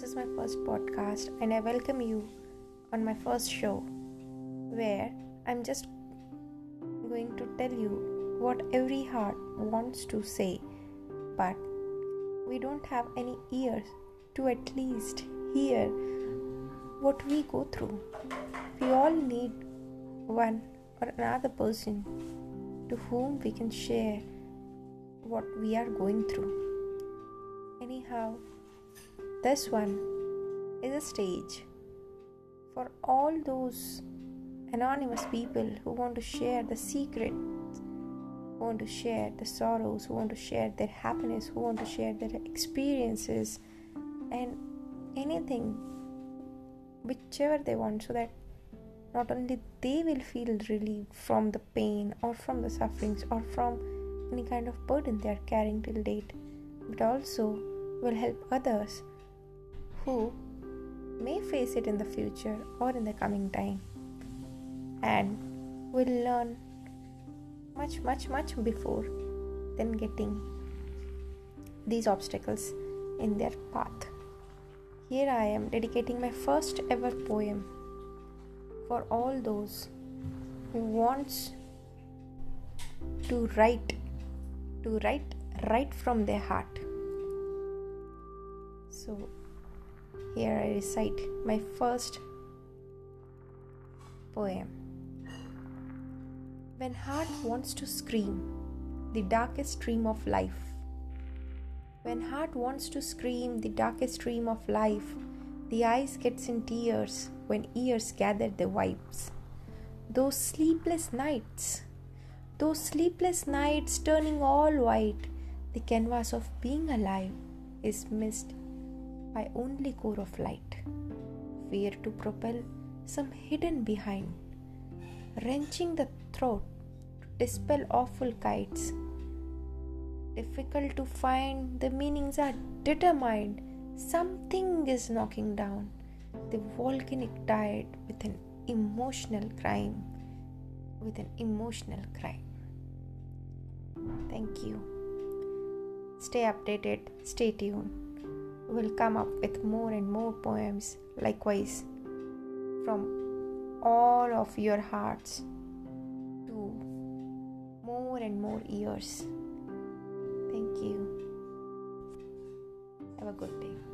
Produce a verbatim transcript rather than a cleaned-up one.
This is my first podcast and I welcome you on my first show, where I'm just going to tell you what every heart wants to say, but we don't have any ears to at least hear what we go through. We all need one or another person to whom we can share what we are going through. Anyhow, this one is a stage for all those anonymous people who want to share the secrets, who want to share the sorrows, who want to share their happiness, who want to share their experiences and anything, whichever they want, so that not only they will feel relieved from the pain or from the sufferings or from any kind of burden they are carrying till date, but also will help others who may face it in the future or in the coming time, and will learn much much much before than getting these obstacles in their path. Here I am dedicating my first ever poem for all those who wants to write, to write right from their heart. So here I recite my first poem. When heart wants to scream the darkest dream of life, when heart wants to scream the darkest dream of life, the eyes gets in tears when ears gather the wipes. Those sleepless nights, those sleepless nights turning all white, the canvas of being alive is missed by only core of light. Fear to propel some hidden behind, wrenching the throat to dispel awful kites. Difficult to find, the meanings are determined. Something is knocking down the volcanic tide with an emotional crime, with an emotional crime. Thank you. Stay updated, stay tuned. We'll come up with more and more poems, likewise, from all of your hearts to more and more ears. Thank you. Have a good day.